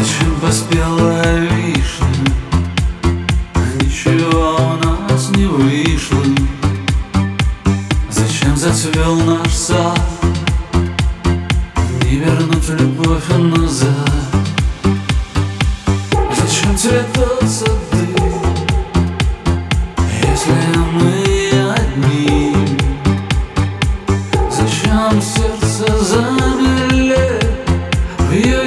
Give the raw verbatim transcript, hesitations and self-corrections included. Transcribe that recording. Зачем поспела вишня? Ничего у нас не вышло. Зачем зацвел наш сад? Не вернуть любовь назад. Зачем цветут сады, если мы одни? Зачем сердце замерли?